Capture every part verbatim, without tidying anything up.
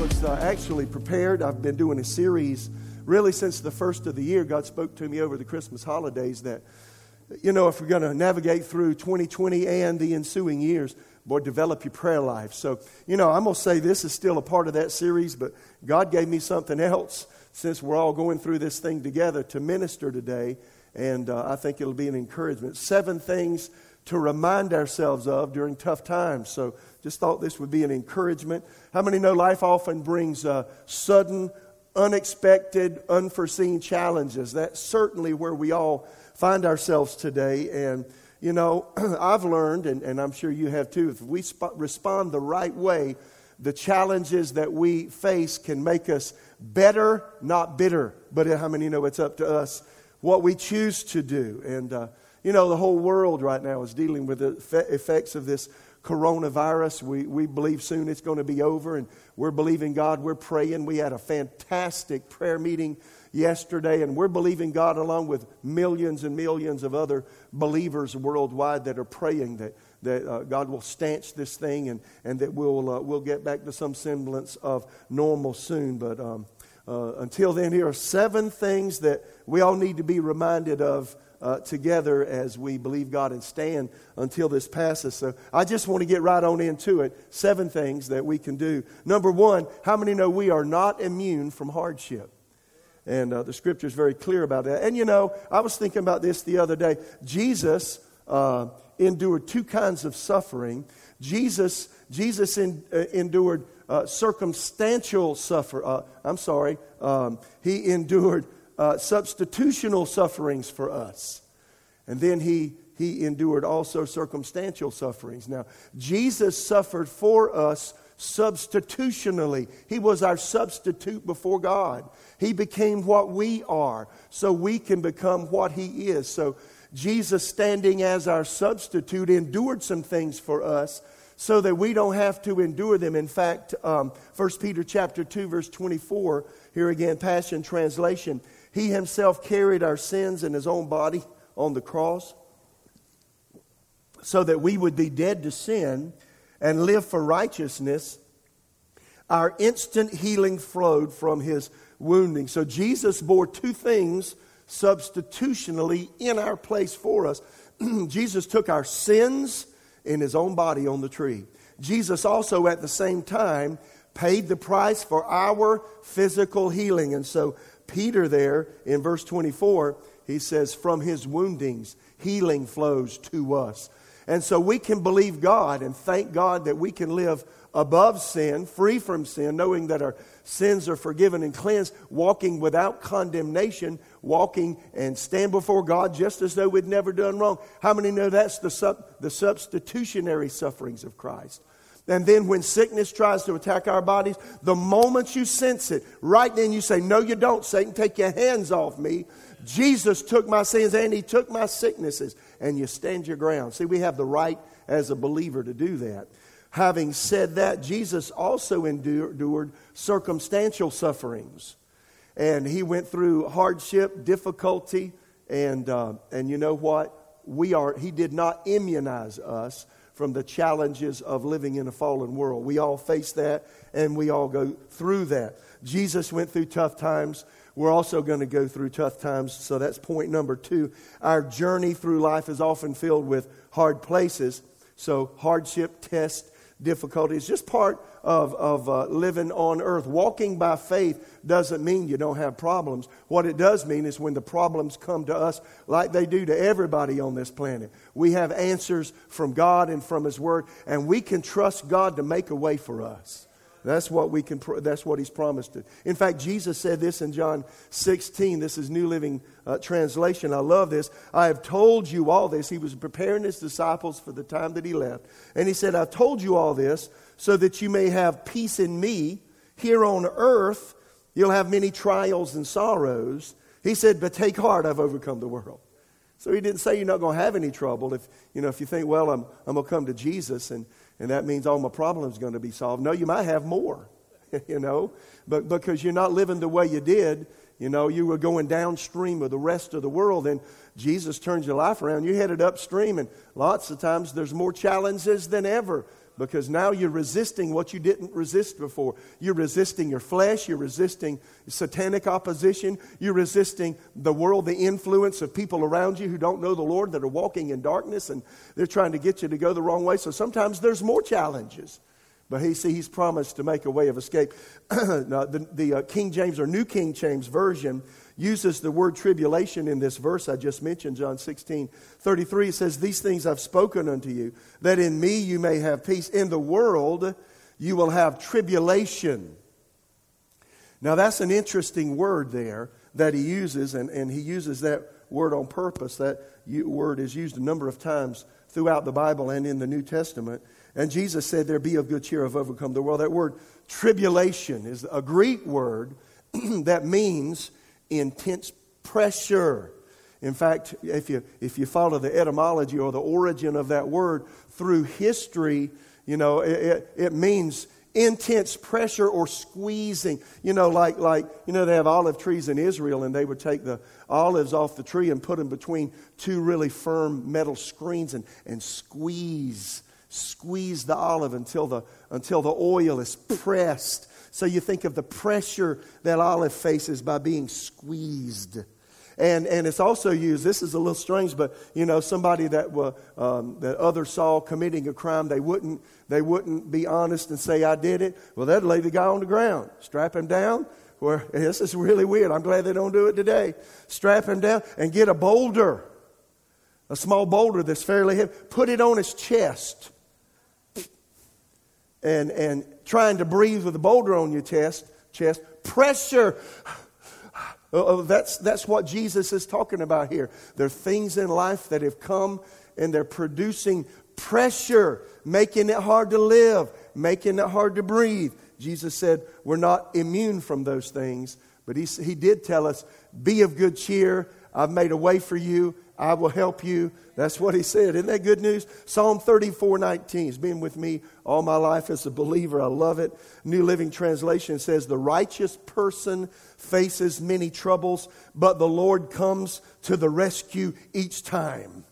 was uh, actually prepared. I've been doing a series really since the first of the year. God spoke to me over the Christmas holidays that, you know, if we're going to navigate through twenty twenty and the ensuing years, boy, develop your prayer life. So, you know, I'm going to say this is still a part of that series, but God gave me something else since we're all going through this thing together to minister today. And uh, I think it'll be an encouragement. Seven things to remind ourselves of during tough times. So just thought this would be an encouragement. How many know life often brings uh, sudden, unexpected, unforeseen challenges? That's certainly where we all find ourselves today. And, you know, I've learned, and, and I'm sure you have too, if we sp- respond the right way, the challenges that we face can make us better, not bitter. But how many know it's up to us what we choose to do? And, uh, you know, the whole world right now is dealing with the effects of this coronavirus. We we believe soon it's going to be over, and we're believing God. We're praying. We had a fantastic prayer meeting yesterday, and we're believing God along with millions and millions of other believers worldwide that are praying that that uh, God will stanch this thing and and that we'll uh, we'll get back to some semblance of normal soon. But um, uh, until then, here are seven things that we all need to be reminded of Uh, together as we believe God and stand until this passes. So I just want to get right on into it. Seven things that we can do. Number one, how many know we are not immune from hardship? And uh, the scripture is very clear about that. And you know, I was thinking about this the other day. Jesus uh, endured two kinds of suffering. Jesus Jesus in, uh, endured uh, circumstantial suffer. Uh, I'm sorry. Um, he endured Uh, substitutional sufferings for us. And then he, he endured also circumstantial sufferings. Now, Jesus suffered for us substitutionally. He was our substitute before God. He became what we are, so we can become what he is. So Jesus, standing as our substitute, endured some things for us so that we don't have to endure them. In fact, um, First Peter chapter two, verse twenty-four, here again, Passion Translation, he himself carried our sins in his own body on the cross so that we would be dead to sin and live for righteousness. Our instant healing flowed from his wounding. So Jesus bore two things substitutionally in our place for us. Jesus took our sins in his own body on the tree. Jesus also at the same time paid the price for our physical healing. And so Peter there in verse twenty-four, he says, from his woundings, healing flows to us. And so we can believe God and thank God that we can live above sin, free from sin, knowing that our sins are forgiven and cleansed, walking without condemnation, walking and stand before God just as though we'd never done wrong. How many know that's the sub, the substitutionary sufferings of Christ? And then when sickness tries to attack our bodies, the moment you sense it, right then you say, no, you don't, Satan. Take your hands off me. Jesus took my sins and he took my sicknesses. And you stand your ground. See, we have the right as a believer to do that. Having said that, Jesus also endured circumstantial sufferings. And he went through hardship, difficulty, and uh, and you know what? We are. He did not immunize us from the challenges of living in a fallen world. We all face that, and we all go through that. Jesus went through tough times. We're also going to go through tough times. So that's point number two. Our journey through life is often filled with hard places. So hardship, test, difficulty is just part of, of uh, living on earth. Walking by faith doesn't mean you don't have problems. What it does mean is when the problems come to us, like they do to everybody on this planet, we have answers from God and from his word, and we can trust God to make a way for us. That's what we can. That's what he's promised. In fact, Jesus said this in John sixteen. This is New Living uh, Translation. I love this. I have told you all this. He was preparing his disciples for the time that he left. And he said, I've told you all this so that you may have peace in me. Here on earth, you'll have many trials and sorrows. He said, but take heart, I've overcome the world. So he didn't say you're not going to have any trouble. If you know, if you think, well, I'm I'm going to come to Jesus and And that means all my problems are going to be solved. No, you might have more, you know, but because you're not living the way you did, you know, you were going downstream of the rest of the world. And Jesus turns your life around. You headed upstream, and lots of times there's more challenges than ever. because now you're resisting what you didn't resist before. You're resisting your flesh. You're resisting satanic opposition. You're resisting the world, the influence of people around you who don't know the Lord, that are walking in darkness, and they're trying to get you to go the wrong way. So sometimes there's more challenges. But he, see, he's promised to make a way of escape. Now, the the uh, King James or New King James Version uses the word tribulation in this verse I just mentioned, John sixteen thirty-three. It says, "These things I've spoken unto you, that in me you may have peace. In the world you will have tribulation." Now, that's an interesting word there that he uses, and, and he uses that word on purpose. That word is used a number of times throughout the Bible and in the New Testament. And Jesus said, "There be of good cheer, I've overcome the world." That word tribulation is a Greek word that means intense pressure. In fact, if you if you follow the etymology or the origin of that word through history, you know, it, it, it means intense pressure or squeezing. You know, like like you know, they have olive trees in Israel, and they would take the olives off the tree and put them between two really firm metal screens and and squeeze. Squeeze the olive until the until the oil is pressed. So you think of the pressure that olive faces by being squeezed. And and it's also used, this is a little strange, but you know, somebody that uh, um, that others saw committing a crime, they wouldn't they wouldn't be honest and say, "I did it." Well, they'd lay the guy on the ground, strap him down. Where this is really weird. I'm glad they don't do it today. Strap him down and get a boulder, a small boulder that's fairly heavy. Put it on his chest. And and trying to breathe with a boulder on your chest, chest pressure. Oh, that's that's what Jesus is talking about here. There are things in life that have come and they're producing pressure, making it hard to live, making it hard to breathe. Jesus said we're not immune from those things, but he he did tell us, "Be of good cheer. I've made a way for you. I will help you." That's what he said. Isn't that good news? Psalm thirty-four nineteen has been with me all my life as a believer. I love it. New Living Translation says, "The righteous person faces many troubles, but the Lord comes to the rescue each time."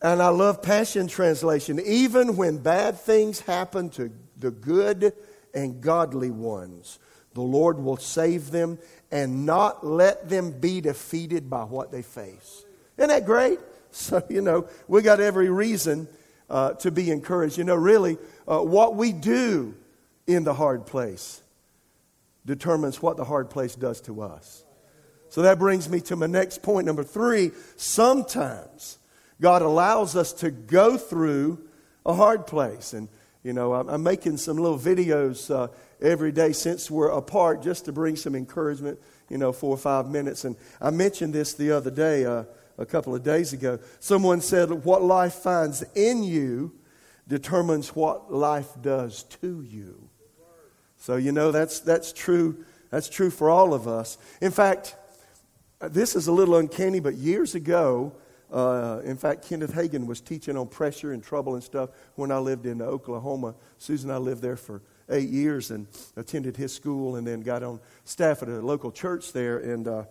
And I love Passion Translation. "Even when bad things happen to the good and godly ones, the Lord will save them and not let them be defeated by what they face." Isn't that great? So, you know, we got every reason uh, to be encouraged. You know, really, uh, what we do in the hard place determines what the hard place does to us. So that brings me to my next point, number three. Sometimes God allows us to go through a hard place. And, you know, I'm, I'm making some little videos uh every day since we're apart, just to bring some encouragement, you know, four or five minutes. And I mentioned this the other day, uh, a couple of days ago. Someone said, "What life finds in you determines what life does to you." So, you know, that's that's true. That's true for all of us. In fact, this is a little uncanny, but years ago, Uh, in fact, Kenneth Hagin was teaching on pressure and trouble and stuff when I lived in Oklahoma. Susan and I lived there for eight years and attended his school, and then got on staff at a local church there. And uh,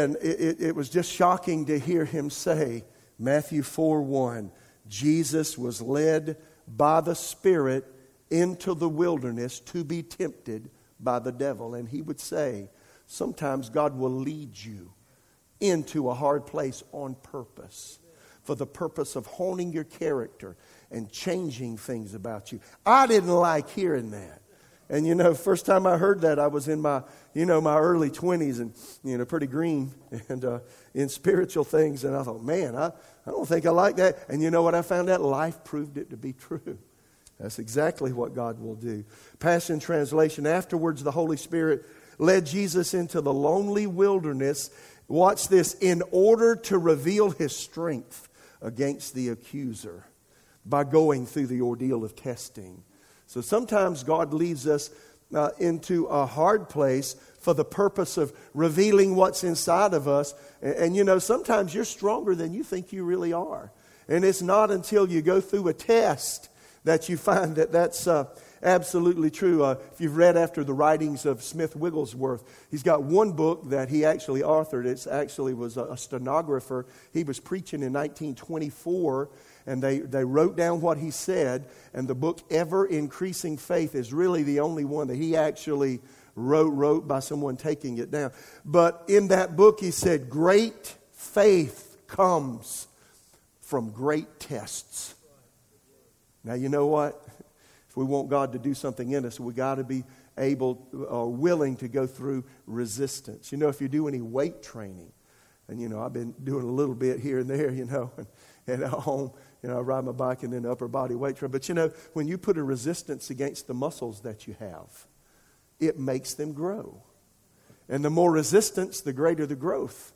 and it, it was just shocking to hear him say, Matthew four one, "Jesus was led by the Spirit into the wilderness to be tempted by the devil." And he would say, sometimes God will lead you into a hard place on purpose, for the purpose of honing your character and changing things about you. I didn't like hearing that. And you know, first time I heard that, I was in my, you know, my early twenties, and you know, pretty green and uh, in spiritual things. And I thought, man, I, I don't think I like that. And you know what I found out? Life proved it to be true. That's exactly what God will do. Passion Translation, "Afterwards, the Holy Spirit led Jesus into the lonely wilderness," watch this, "in order to reveal his strength against the accuser by going through the ordeal of testing." So sometimes God leads us uh, into a hard place for the purpose of revealing what's inside of us. And, and you know, sometimes you're stronger than you think you really are. And it's not until you go through a test that you find that that's uh, absolutely true. Uh, if you've read after the writings of Smith Wigglesworth, he's got one book that he actually authored. It actually was a, a stenographer. He was preaching in nineteen twenty-four, and they, they wrote down what he said, and the book Ever Increasing Faith is really the only one that he actually wrote, wrote by someone taking it down. But in that book, he said, great faith comes from great tests. Now, you know what? If we want God to do something in us, we got to be able or willing to go through resistance. You know, if you do any weight training, and, you know, I've been doing a little bit here and there, you know, and, and at home, you know, I ride my bike and then upper body weight training. But, you know, when you put a resistance against the muscles that you have, it makes them grow. And the more resistance, the greater the growth,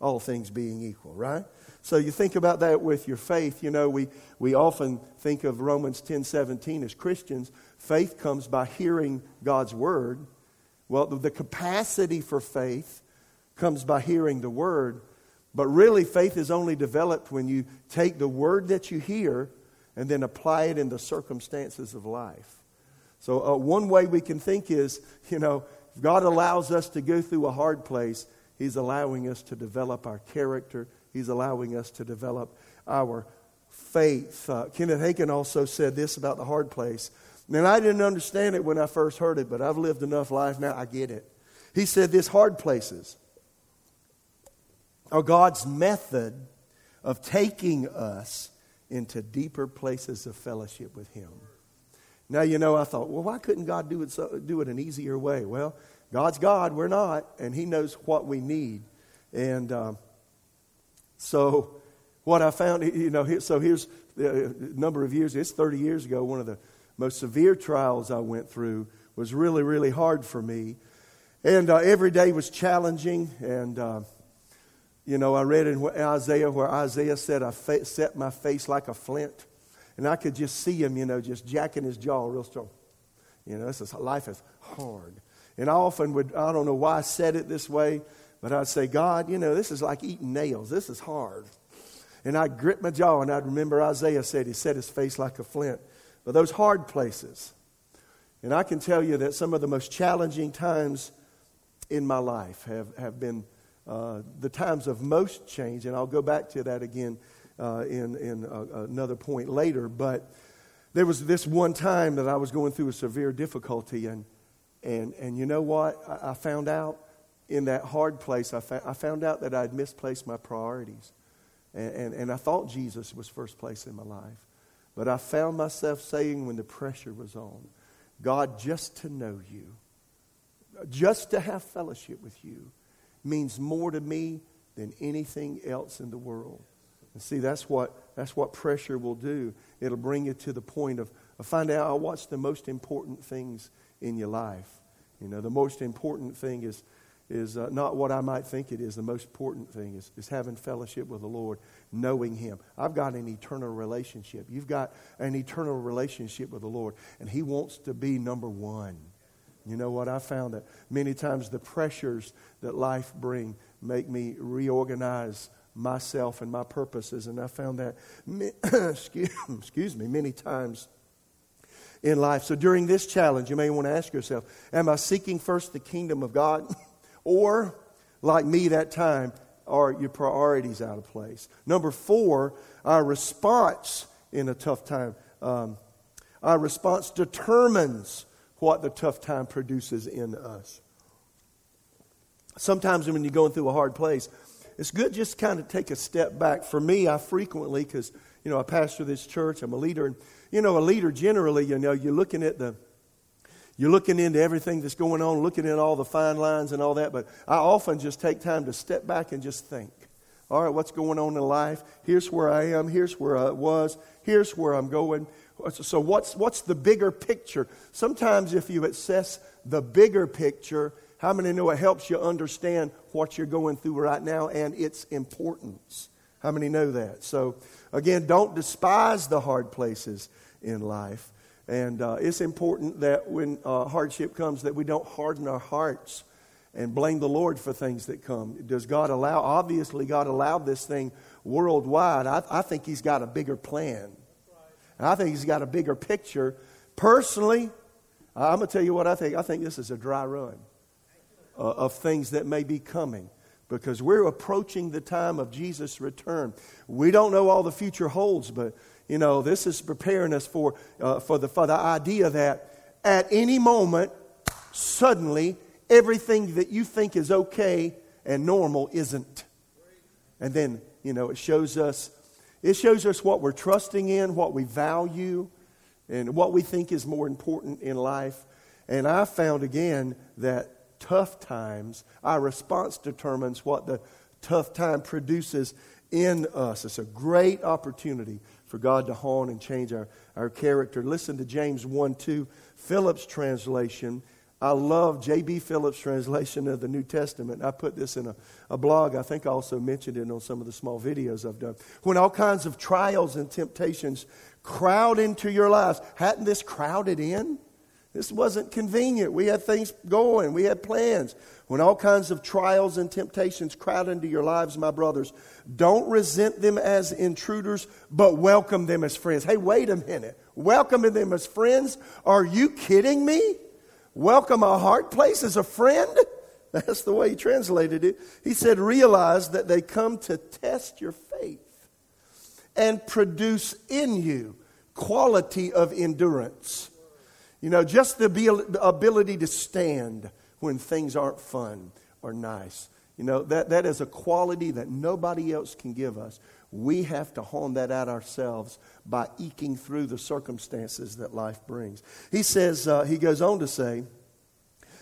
all things being equal, right? So you think about that with your faith. You know, we, we often think of Romans ten seventeen as Christians. Faith comes by hearing God's word. Well, the, the capacity for faith comes by hearing the word. But really, faith is only developed when you take the word that you hear and then apply it in the circumstances of life. So uh, one way we can think is, you know, if God allows us to go through a hard place, He's allowing us to develop our character. He's allowing us to develop our faith. Uh, Kenneth Hagin also said this about the hard place. And I didn't understand it when I first heard it, but I've lived enough life now, I get it. He said this, hard places are God's method of taking us into deeper places of fellowship with Him. Now, you know, I thought, well, why couldn't God do it, so, do it an easier way? Well, God's God, we're not, and He knows what we need. And um, so what I found, you know, so here's a number of years, it's thirty years ago, one of the most severe trials I went through was really, really hard for me. And uh, every day was challenging. And, uh, you know, I read in Isaiah where Isaiah said, I fa- set my face like a flint. And I could just see him, you know, just jacking his jaw real strong. You know, this is, life is hard. And I often would, I don't know why I said it this way, but I'd say, God, you know, this is like eating nails. This is hard. And I'd grip my jaw, and I'd remember Isaiah said, he set his face like a flint. But those hard places. And I can tell you that some of the most challenging times in my life have, have been uh, the times of most change. And I'll go back to that again uh, in, in uh, another point later. But there was this one time that I was going through a severe difficulty, and And and you know what? I, I found out in that hard place, I, fa- I found out that I'd misplaced my priorities. And, and, and I thought Jesus was first place in my life. But I found myself saying when the pressure was on, God, just to know you, just to have fellowship with you means more to me than anything else in the world. And see, that's what that's what pressure will do. It'll bring you to the point of, of finding out what's the most important things in your life. You know, the most important thing is is uh, not what I might think it is. The most important thing is, is having fellowship with the Lord, knowing Him. I've got an eternal relationship. You've got an eternal relationship with the Lord, and He wants to be number one. You know what? I found that many times the pressures that life bring make me reorganize myself and my purposes, and I found that, excuse, excuse me, many times in life. So during this challenge, you may want to ask yourself, am I seeking first the kingdom of God? Or, like me that time, are your priorities out of place? Number four, our response in a tough time. Um, our response determines what the tough time produces in us. Sometimes when you're going through a hard place, it's good just kind of take a step back. For me, I frequently, because, you know, I pastor this church, I'm a leader, and you know, a leader generally, you know, you're looking at the, you're looking into everything that's going on, looking at all the fine lines and all that. But I often just take time to step back and just think, all right, what's going on in life? Here's where I am. Here's where I was. Here's where I'm going. So what's what's the bigger picture? Sometimes if you assess the bigger picture, how many know it helps you understand what you're going through right now and its importance? How many know that? So, again, don't despise the hard places in life. And uh, it's important that when uh, hardship comes that we don't harden our hearts and blame the Lord for things that come. Does God allow? Obviously, God allowed this thing worldwide. I, I think He's got a bigger plan. I think He's got a bigger picture Personally, I'm going to tell you what I think. I think this is a dry run uh, of things that may be coming, because we're approaching the time of Jesus' return. We don't know all the future holds, but, you know, this is preparing us for uh, for the for the idea that at any moment, suddenly, everything that you think is okay and normal isn't. And then, you know, it shows us, it shows us what we're trusting in, what we value, and what we think is more important in life. And I found again that tough times, our response determines what the tough time produces in us. It's a great opportunity for God to hone and change our, our character. Listen to James one two, Phillips translation. I love J B. Phillips translation of the New Testament. I put this in a, a blog. I think I also mentioned it on some of the small videos I've done. When all kinds of trials and temptations crowd into your lives. Hadn't this crowded in? This wasn't convenient. We had things going. We had plans. When all kinds of trials and temptations crowd into your lives, my brothers, don't resent them as intruders, but welcome them as friends. Hey, wait a minute. Welcoming them as friends? Are you kidding me? Welcome a hard place as a friend? That's the way he translated it. He said, realize that they come to test your faith and produce in you quality of endurance. You know, just the ability to stand when things aren't fun or nice. You know, that, that is a quality that nobody else can give us. We have to hone that out ourselves by eking through the circumstances that life brings. He says, uh, he goes on to say,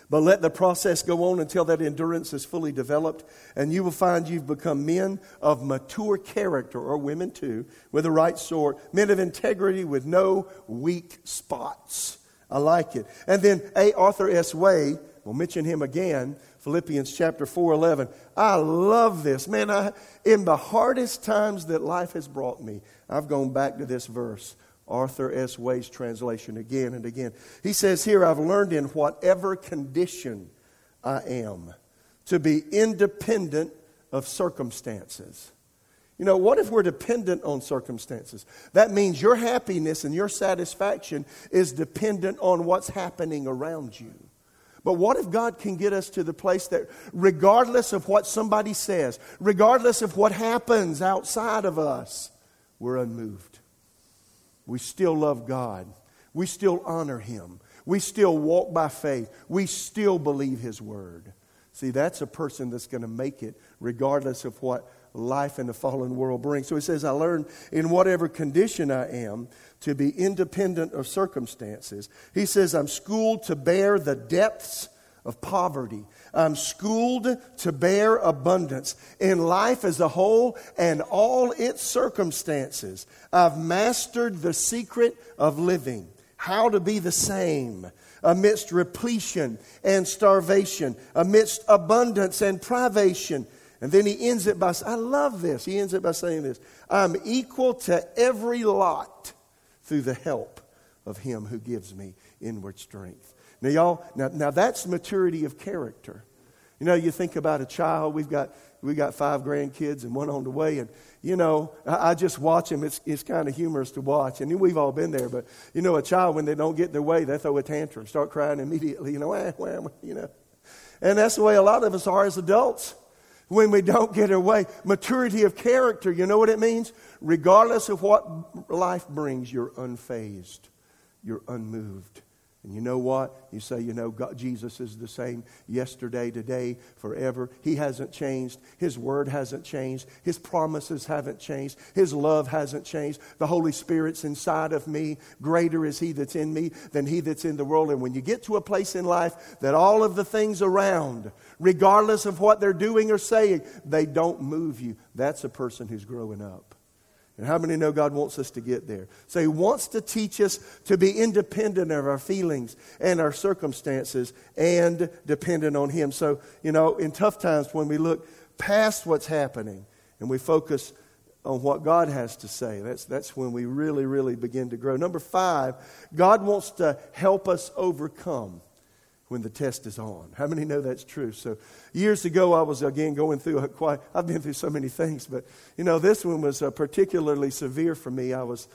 but let the process go on until that endurance is fully developed, and you will find you've become men of mature character, or women too, with the right sort, men of integrity with no weak spots. I like it. And then A. Arthur S. Way, we'll mention him again, Philippians chapter four eleven. I love this. Man, I, in the hardest times that life has brought me, I've gone back to this verse, Arthur S. Way's translation, again and again. He says here, I've learned in whatever condition I am to be independent of circumstances. You know, what if we're dependent on circumstances? That means your happiness and your satisfaction is dependent on what's happening around you. But what if God can get us to the place that regardless of what somebody says, regardless of what happens outside of us, we're unmoved. We still love God. We still honor Him. We still walk by faith. We still believe His Word. See, that's a person that's going to make it regardless of what life in the fallen world brings. So he says, I learned in whatever condition I am to be independent of circumstances. He says, I'm schooled to bear the depths of poverty. I'm schooled to bear abundance in life as a whole and all its circumstances. I've mastered the secret of living, how to be the same amidst repletion and starvation, amidst abundance and privation. And then he ends it by, I love this, he ends it by saying this, I'm equal to every lot through the help of Him who gives me inward strength. Now y'all, now, now that's maturity of character. You know, you think about a child, we've got we got five grandkids and one on the way, and you know, I, I just watch them, it's, it's kind of humorous to watch, and we've all been there, but you know, a child, when they don't get their way, they throw a tantrum, start crying immediately, you know, wah, wah, wah, you know. And that's the way a lot of us are as adults. When we don't get away, maturity of character, you know what it means? Regardless of what life brings, you're unfazed. You're unmoved. And you know what? You say, you know, God, Jesus is the same yesterday, today, forever. He hasn't changed. His Word hasn't changed. His promises haven't changed. His love hasn't changed. The Holy Spirit's inside of me. Greater is He that's in me than he that's in the world. And when you get to a place in life that all of the things around, regardless of what they're doing or saying, they don't move you. That's a person who's growing up. And how many know God wants us to get there? So He wants to teach us to be independent of our feelings and our circumstances and dependent on Him. So, you know, in tough times when we look past what's happening and we focus on what God has to say, that's, that's when we really, really begin to grow. Number five, God wants to help us overcome when the test is on. How many know that's true? So years ago, I was again going through a quite, I've been through so many things, but you know, this one was uh, particularly severe for me. I was,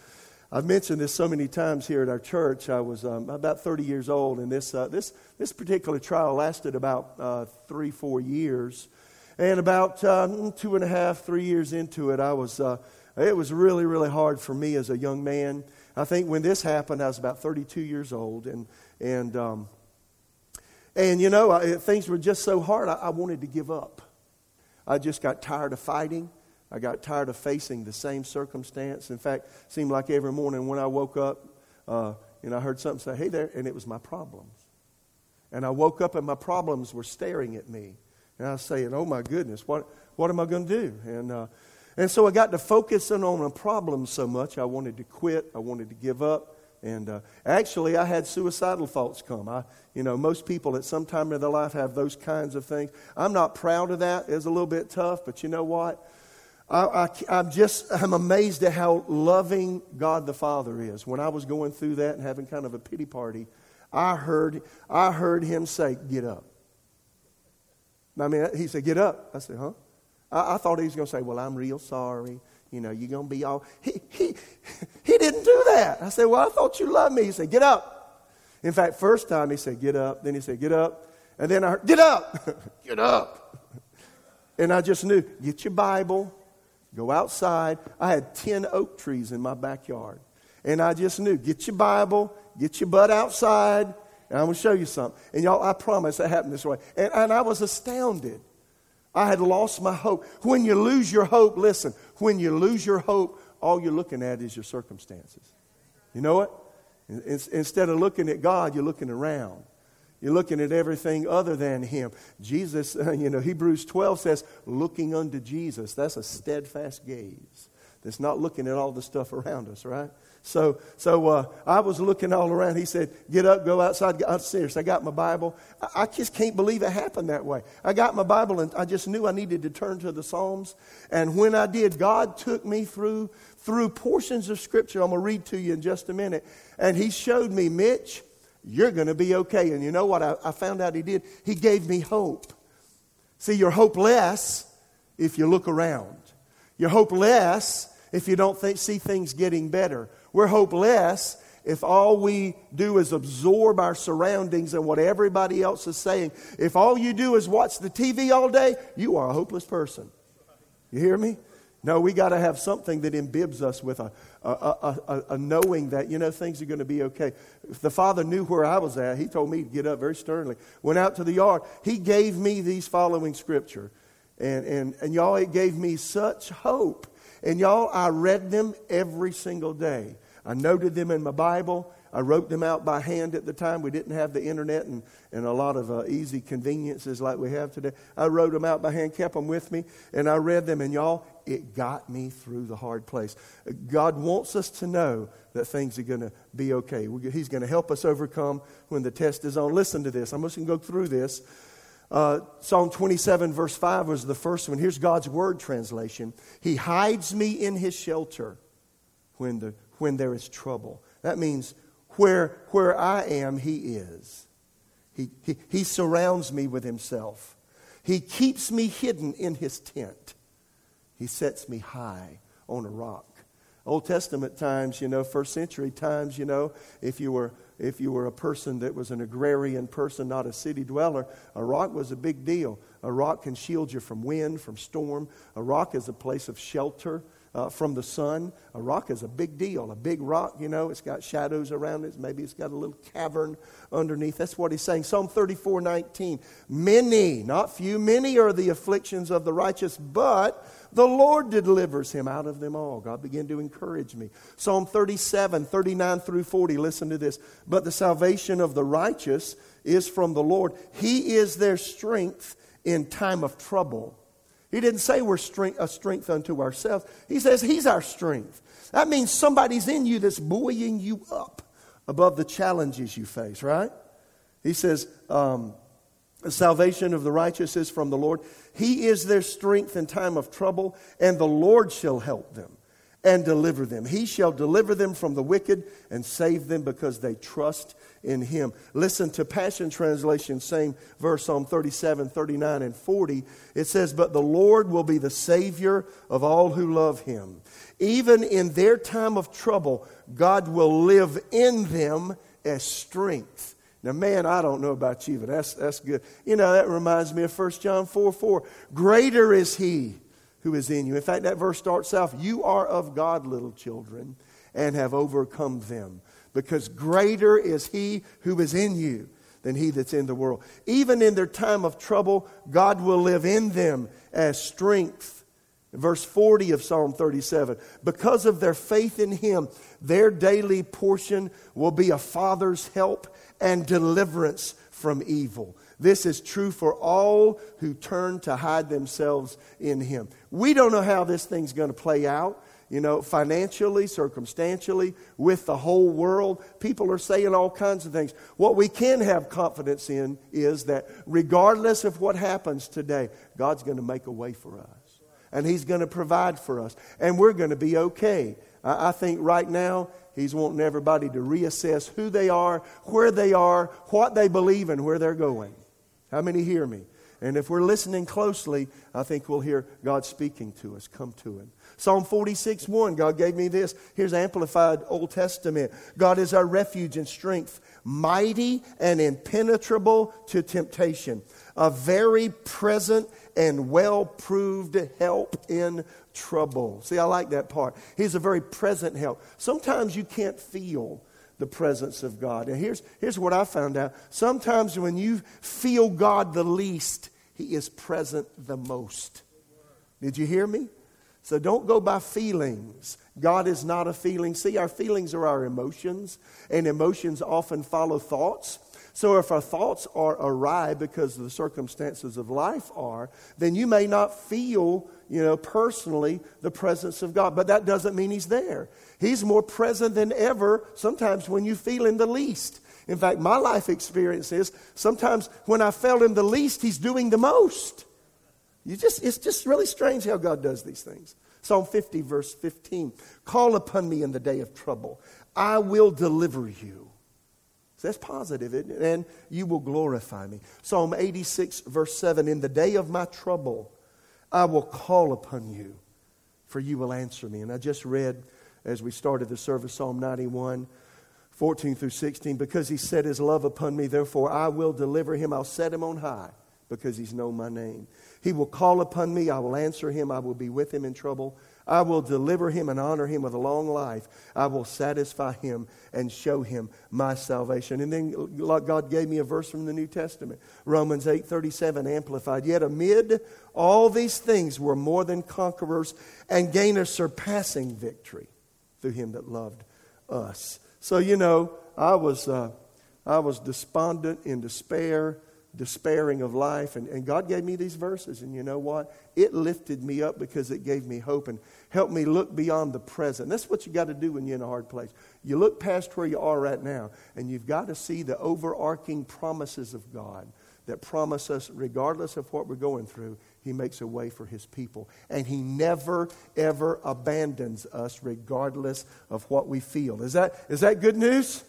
I've mentioned this so many times here at our church. I was um, about thirty years old, and this uh, this this particular trial lasted about uh, three, four years. And about uh, two and a half, three years into it, I was uh, it was really, really hard for me as a young man. I think when this happened, I was about thirty-two years old, and and um, and you know I, things were just so hard. I, I wanted to give up. I just got tired of fighting. I got tired of facing the same circumstance. In fact, it seemed like every morning when I woke up, uh, and I heard something say, "Hey there," and it was my problems. And I woke up and my problems were staring at me. And I was saying, "Oh my goodness, what what am I going to do?" And uh, and so I got to focusing on a problem so much. I wanted to quit. I wanted to give up. And uh, actually, I had suicidal thoughts come. I, you know, most people at some time in their life have those kinds of things. I'm not proud of that. It's a little bit tough, but you know what? I, I, I'm just, I'm amazed at how loving God the Father is. When I was going through that and having kind of a pity party, I heard, I heard Him say, "Get up." I mean, He said, "Get up." I said, "Huh?" I, I thought He was going to say, "Well, I'm real sorry. You know, you're going to be all..." He, he, he didn't do that. I said, "Well, I thought you loved me." He said, "Get up." In fact, first time He said, "Get up." Then He said, "Get up." And then I heard, "Get up." "Get up." And I just knew, get your Bible. Go outside. I had ten oak trees in my backyard. And I just knew, get your Bible, get your butt outside, and I'm going to show you something. And y'all, I promise that happened this way. And, and I was astounded. I had lost my hope. When you lose your hope, listen, when you lose your hope, all you're looking at is your circumstances. You know what? It's, instead of looking at God, you're looking around. You're looking at everything other than Him. Jesus, you know, Hebrews twelve says, looking unto Jesus. That's a steadfast gaze. That's not looking at all the stuff around us, right? So so uh, I was looking all around. He said, "Get up, go outside." I'm serious. I got my Bible. I, I just can't believe it happened that way. I got my Bible, and I just knew I needed to turn to the Psalms. And when I did, God took me through, through portions of Scripture. I'm going to read to you in just a minute. And He showed me, "Mitch, you're going to be okay." And you know what I, I found out He did? He gave me hope. See, you're hopeless if you look around. You're hopeless if you don't think, see things getting better. We're hopeless if all we do is absorb our surroundings and what everybody else is saying. If all you do is watch the T V all day, you are a hopeless person. You hear me? No, we got to have something that imbibes us with a, a, a, a, a knowing that, you know, things are going to be okay. If the Father knew where I was at, He told me to get up very sternly. Went out to the yard. He gave me these following Scripture. And, and, and y'all, it gave me such hope. And y'all, I read them every single day. I noted them in my Bible. I wrote them out by hand at the time. We didn't have the internet and, and a lot of uh, easy conveniences like we have today. I wrote them out by hand, kept them with me, and I read them. And y'all, it got me through the hard place. God wants us to know that things are going to be okay. He's going to help us overcome when the test is on. Listen to this. I'm just going to go through this. Uh, Psalm twenty-seven verse five was the first one. Here's God's Word translation. "He hides me in His shelter when the when there is trouble." That means where where I am, He is. He He, he surrounds me with Himself. "He keeps me hidden in His tent. He sets me high on a rock." Old Testament times, you know, first century times, you know, if you were if you were a person that was an agrarian person, not a city dweller, a rock was a big deal. A rock can shield you from wind, from storm. A rock is a place of shelter uh, from the sun. A rock is a big deal. A big rock, you know, it's got shadows around it. Maybe it's got a little cavern underneath. That's what he's saying. Psalm thirty-four nineteen. "Many, not few, many are the afflictions of the righteous, but the Lord delivers him out of them all." God began to encourage me. Psalm thirty-seven, thirty-nine through forty. Listen to this. "But the salvation of the righteous is from the Lord. He is their strength in time of trouble." He didn't say we're strength, a strength unto ourselves. He says He's our strength. That means somebody's in you that's buoying you up above the challenges you face, right? He says, um, "The salvation of the righteous is from the Lord. He is their strength in time of trouble, and the Lord shall help them. and deliver them. He shall deliver them from the wicked and save them because they trust in him. Listen to Passion Translation, same verse, Psalm thirty-seven, thirty-nine, and forty. It says, "But the Lord will be the Savior of all who love him. Even in their time of trouble, God will live in them as strength." Now, man, I don't know about you, but that's that's good. You know, that reminds me of First John four four. Greater is he who is in you. In fact, that verse starts off, "You are of God, little children, and have overcome them, because greater is he who is in you than he that's in the world." Even in their time of trouble, God will live in them as strength. Verse forty of Psalm thirty-seven, "Because of their faith in him, their daily portion will be a father's help and deliverance from evil. This is true for all who turn to hide themselves in him." We don't know how this thing's going to play out, you know, financially, circumstantially, with the whole world. People are saying all kinds of things. What we can have confidence in is that regardless of what happens today, God's going to make a way for us. And he's going to provide for us. And we're going to be okay. I think right now, he's wanting everybody to reassess who they are, where they are, what they believe, and where they're going. How many hear me? And if we're listening closely, I think we'll hear God speaking to us. Come to him. Psalm forty-six, one, God gave me this. Here's Amplified Old Testament. "God is our refuge and strength, mighty and impenetrable to temptation, a very present and well-proved help in trouble." See, I like that part. He's a very present help. Sometimes you can't feel the presence of God. And here's, here's what I found out. Sometimes when you feel God the least, he is present the most. Did you hear me? So don't go by feelings. God is not a feeling. See, our feelings are our emotions, and emotions often follow thoughts. So if our thoughts are awry because the circumstances of life are, then you may not feel, you know, personally the presence of God. But that doesn't mean he's there. He's more present than ever, sometimes when you feel him the least. In fact, my life experience is sometimes when I felt him the least, he's doing the most. You just, it's just really strange how God does these things. Psalm fifty, verse fifteen, "Call upon me in the day of trouble. I will deliver you." So that's positive, isn't it? "And you will glorify me." Psalm eighty-six, verse seven, "In the day of my trouble, I will call upon you, for you will answer me." And I just read, as we started the service, Psalm ninety-one, fourteen through sixteen, "Because he set his love upon me, therefore I will deliver him. I'll set him on high, because he's known my name. He will call upon me, I will answer him, I will be with him in trouble. I will deliver him and honor him with a long life. I will satisfy him and show him my salvation." And then God gave me a verse from the New Testament. Romans eight, thirty-seven, Amplified. "Yet amid all these things we're more than conquerors and gain a surpassing victory through him that loved us." So, you know, I was uh, I was despondent, in despair, despairing of life, and, and God gave me these verses, and you know what? It lifted me up because it gave me hope and helped me look beyond the present. That's what you got to do when you're in a hard place. You look past where you are right now, and you've got to see the overarching promises of God that promise us, regardless of what we're going through, he makes a way for his people. And he never, ever abandons us regardless of what we feel. Is that is that good news?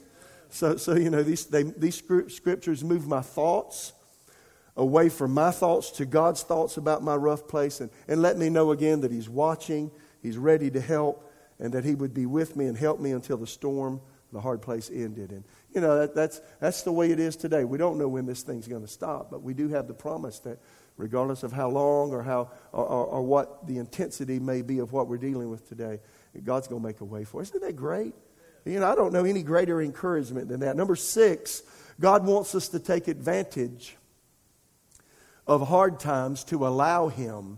So, so you know, these they, these scriptures move my thoughts away from my thoughts to God's thoughts about my rough place, and, and let me know again that he's watching, he's ready to help, and that he would be with me and help me until the storm, the hard place ended. And, you know, that, that's that's the way it is today. We don't know when this thing's going to stop, but we do have the promise that regardless of how long or how or, or, or what the intensity may be of what we're dealing with today, God's going to make a way for us. Isn't that great? You know, I don't know any greater encouragement than that. Number six, God wants us to take advantage of hard times to allow him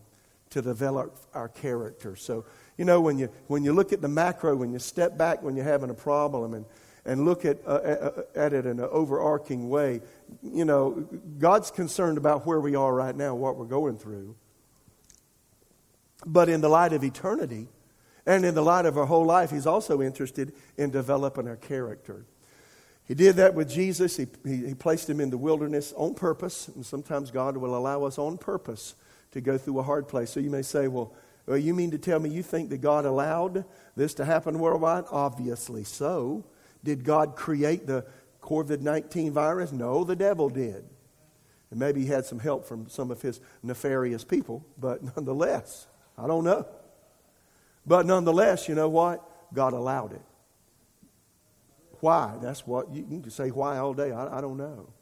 to develop our character. So, you know, when you when you look at the macro, when you step back when you're having a problem and, and look at, uh, at it in an overarching way, you know, God's concerned about where we are right now, what we're going through. But in the light of eternity, and in the light of our whole life, he's also interested in developing our character. He did that with Jesus. He, he, he placed him in the wilderness on purpose. And sometimes God will allow us on purpose to go through a hard place. So you may say, well, Well, you mean to tell me you think that God allowed this to happen worldwide? Obviously so. Did God create the covid nineteen virus? No, the devil did. And maybe he had some help from some of his nefarious people, but nonetheless, I don't know. But nonetheless, you know what? God allowed it. Why? That's what you can say why all day. I, I don't know.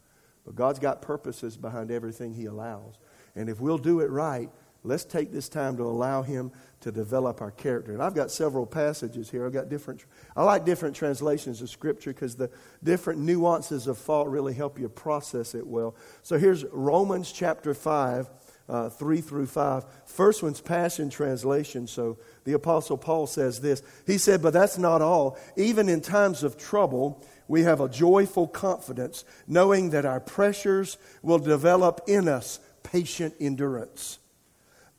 But God's got purposes behind everything He allows. And if we'll do it right, let's take this time to allow Him to develop our character. And I've got several passages here. I've got different, I like different translations of Scripture because the different nuances of thought really help you process it well. So here's Romans chapter five, uh, three through five. First one's Passion Translation. So the Apostle Paul says this. He said, "But that's not all. Even in times of trouble, we have a joyful confidence, knowing that our pressures will develop in us patient endurance.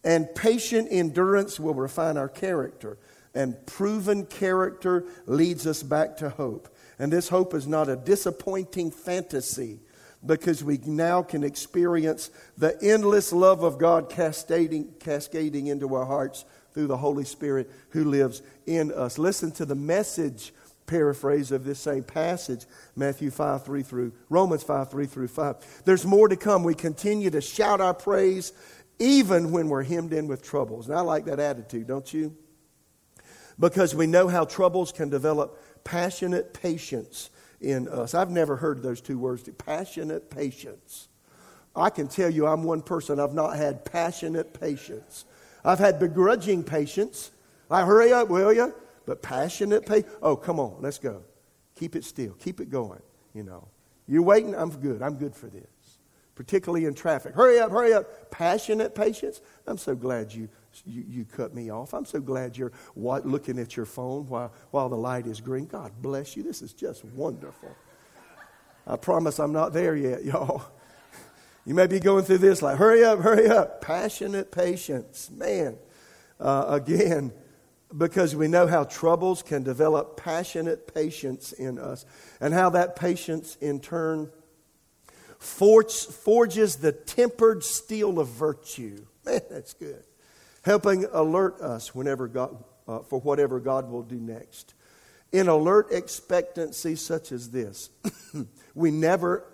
And patient endurance will refine our character. And proven character leads us back to hope. And this hope is not a disappointing fantasy, because we now can experience the endless love of God cascading, cascading into our hearts through the Holy Spirit who lives in us." Listen to the Message paraphrase of this same passage, Matthew five, three through, Romans five, three through five. "There's more to come. We continue to shout our praise even when we're hemmed in with troubles." And I like that attitude, don't you? "Because we know how troubles can develop passionate patience in us." I've never heard those two words, passionate patience. I can tell you I'm one person, I've not had passionate patience. I've had begrudging patience. I hurry up, will you? But passionate patience, oh, come on, let's go. Keep it still, keep it going, you know. You're waiting, I'm good, I'm good for this. Particularly in traffic. Hurry up, hurry up. Passionate patience. I'm so glad you you, you cut me off. I'm so glad you're what, looking at your phone while, while the light is green. God bless you. This is just wonderful. I promise I'm not there yet, y'all. You may be going through this like, hurry up, hurry up. Passionate patience. Man, uh, again, because we know how troubles can develop passionate patience in us, and how that patience in turn forges the tempered steel of virtue. Man, that's good. Helping alert us whenever God, uh, for whatever God will do next. In alert expectancy such as this, we never,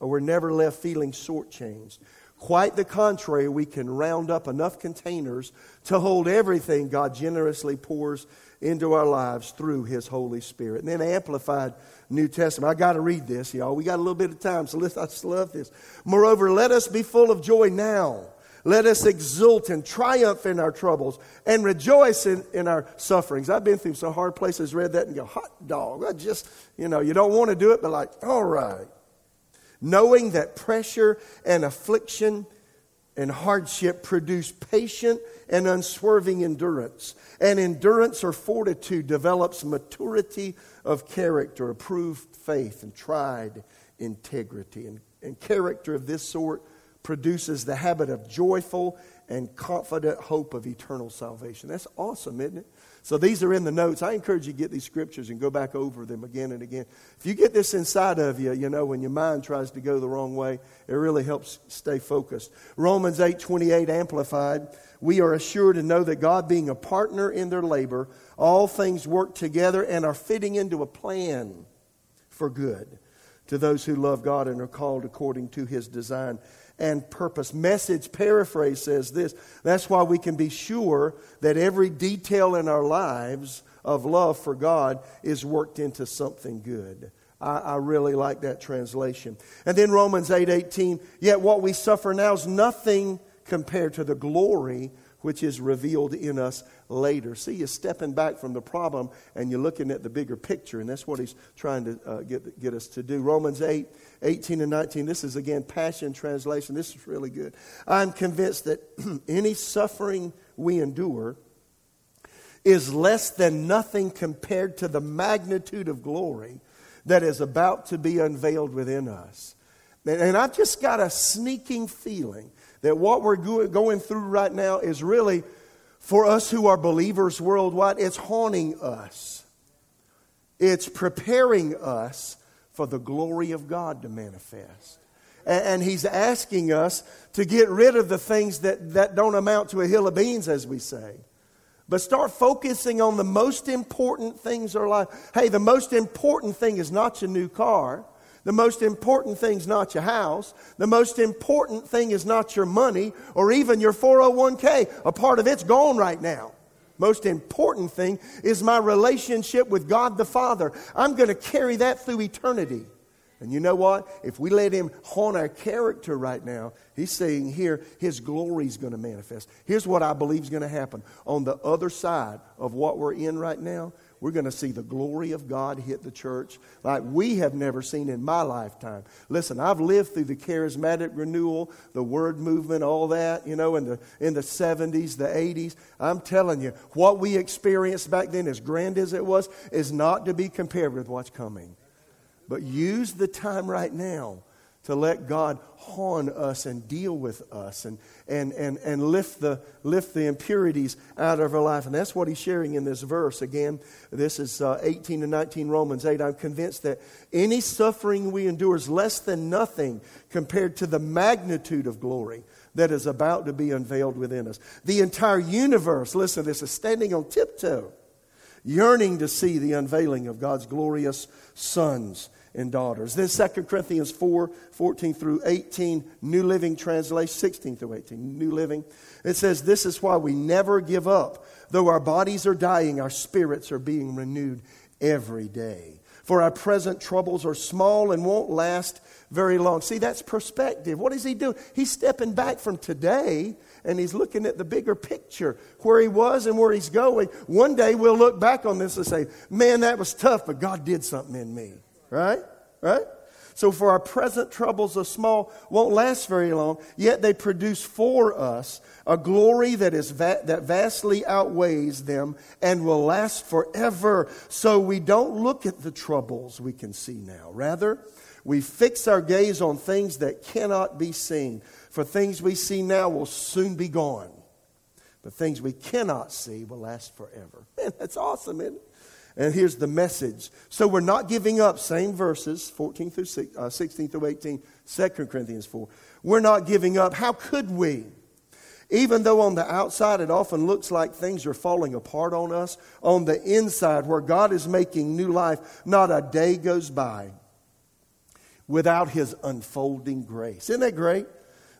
or we're never left feeling shortchanged. Quite the contrary, we can round up enough containers to hold everything God generously pours into our lives through His Holy Spirit. And then Amplified New Testament. I got to read this, y'all. We got a little bit of time, so let's, I just love this. "Moreover, let us be full of joy now. Let us exult and triumph in our troubles and rejoice in, in our sufferings." I've been through some hard places, read that and go, hot dog. I just, you know, you don't want to do it, but like, all right. "Knowing that pressure and affliction and hardship produce patient and unswerving endurance. And endurance or fortitude develops maturity of character, approved faith, and tried integrity. And, and character of this sort produces the habit of joyful and confident hope of eternal salvation." That's awesome, isn't it? So these are in the notes. I encourage you to get these scriptures and go back over them again and again. If you get this inside of you, you know, when your mind tries to go the wrong way, it really helps stay focused. Romans eight twenty-eight Amplified. "We are assured and know that God being a partner in their labor, all things work together and are fitting into a plan for good to those who love God and are called according to His design and purpose." Message paraphrase says this, "That's why we can be sure that every detail in our lives of love for God is worked into something good." I, I really like that translation. And then Romans eight eighteen, "Yet what we suffer now is nothing compared to the glory which is revealed in us later." See, you're stepping back from the problem and you're looking at the bigger picture, and that's what he's trying to uh, get get us to do. Romans eight, eighteen and nineteen, this is again Passion Translation. This is really good. "I'm convinced that any suffering we endure is less than nothing compared to the magnitude of glory that is about to be unveiled within us." And, and I've just got a sneaking feeling that what we're go- going through right now is really, for us who are believers worldwide, it's haunting us. It's preparing us for the glory of God to manifest. And, and He's asking us to get rid of the things that, that don't amount to a hill of beans, as we say. But start focusing on the most important things in our life. Hey, the most important thing is not your new car. The most important thing is not your house. The most important thing is not your money or even your four oh one k. A part of it's gone right now. Most important thing is my relationship with God the Father. I'm going to carry that through eternity. And you know what? If we let Him haunt our character right now, He's saying here, His glory is going to manifest. Here's what I believe is going to happen. On the other side of what we're in right now, we're going to see the glory of God hit the church like we have never seen in my lifetime. Listen, I've lived through the charismatic renewal, the word movement, all that, you know, in the in the seventies, the eighties. I'm telling you, what we experienced back then, as grand as it was, is not to be compared with what's coming. But use the time right now to let God haunt us and deal with us and and and and lift the lift the impurities out of our life. And that's what he's sharing in this verse. Again, this is uh, eighteen to nineteen, Romans eight. I'm convinced that any suffering we endure is less than nothing compared to the magnitude of glory that is about to be unveiled within us. The entire universe, listen to this, is standing on tiptoe, yearning to see the unveiling of God's glorious sons and daughters. Then Second Corinthians four, fourteen through eighteen, New Living Translation, sixteen through eighteen, New Living. It says, this is why we never give up. Though our bodies are dying, our spirits are being renewed every day. For our present troubles are small and won't last very long. See, that's perspective. What is he doing? He's stepping back from today and he's looking at the bigger picture, where he was and where he's going. One day we'll look back on this and say, man, that was tough, but God did something in me. Right? Right? So for our present troubles, are small, won't last very long, yet they produce for us a glory that is va- that vastly outweighs them and will last forever. So we don't look at the troubles we can see now. Rather, we fix our gaze on things that cannot be seen. For things we see now will soon be gone. But things we cannot see will last forever. Man, that's awesome, isn't it? And here's the message. So we're not giving up. Same verses, fourteen through six, uh, sixteen through eighteen, Second Corinthians four. We're not giving up. How could we? Even though on the outside it often looks like things are falling apart on us, on the inside where God is making new life, not a day goes by without His unfolding grace. Isn't that great?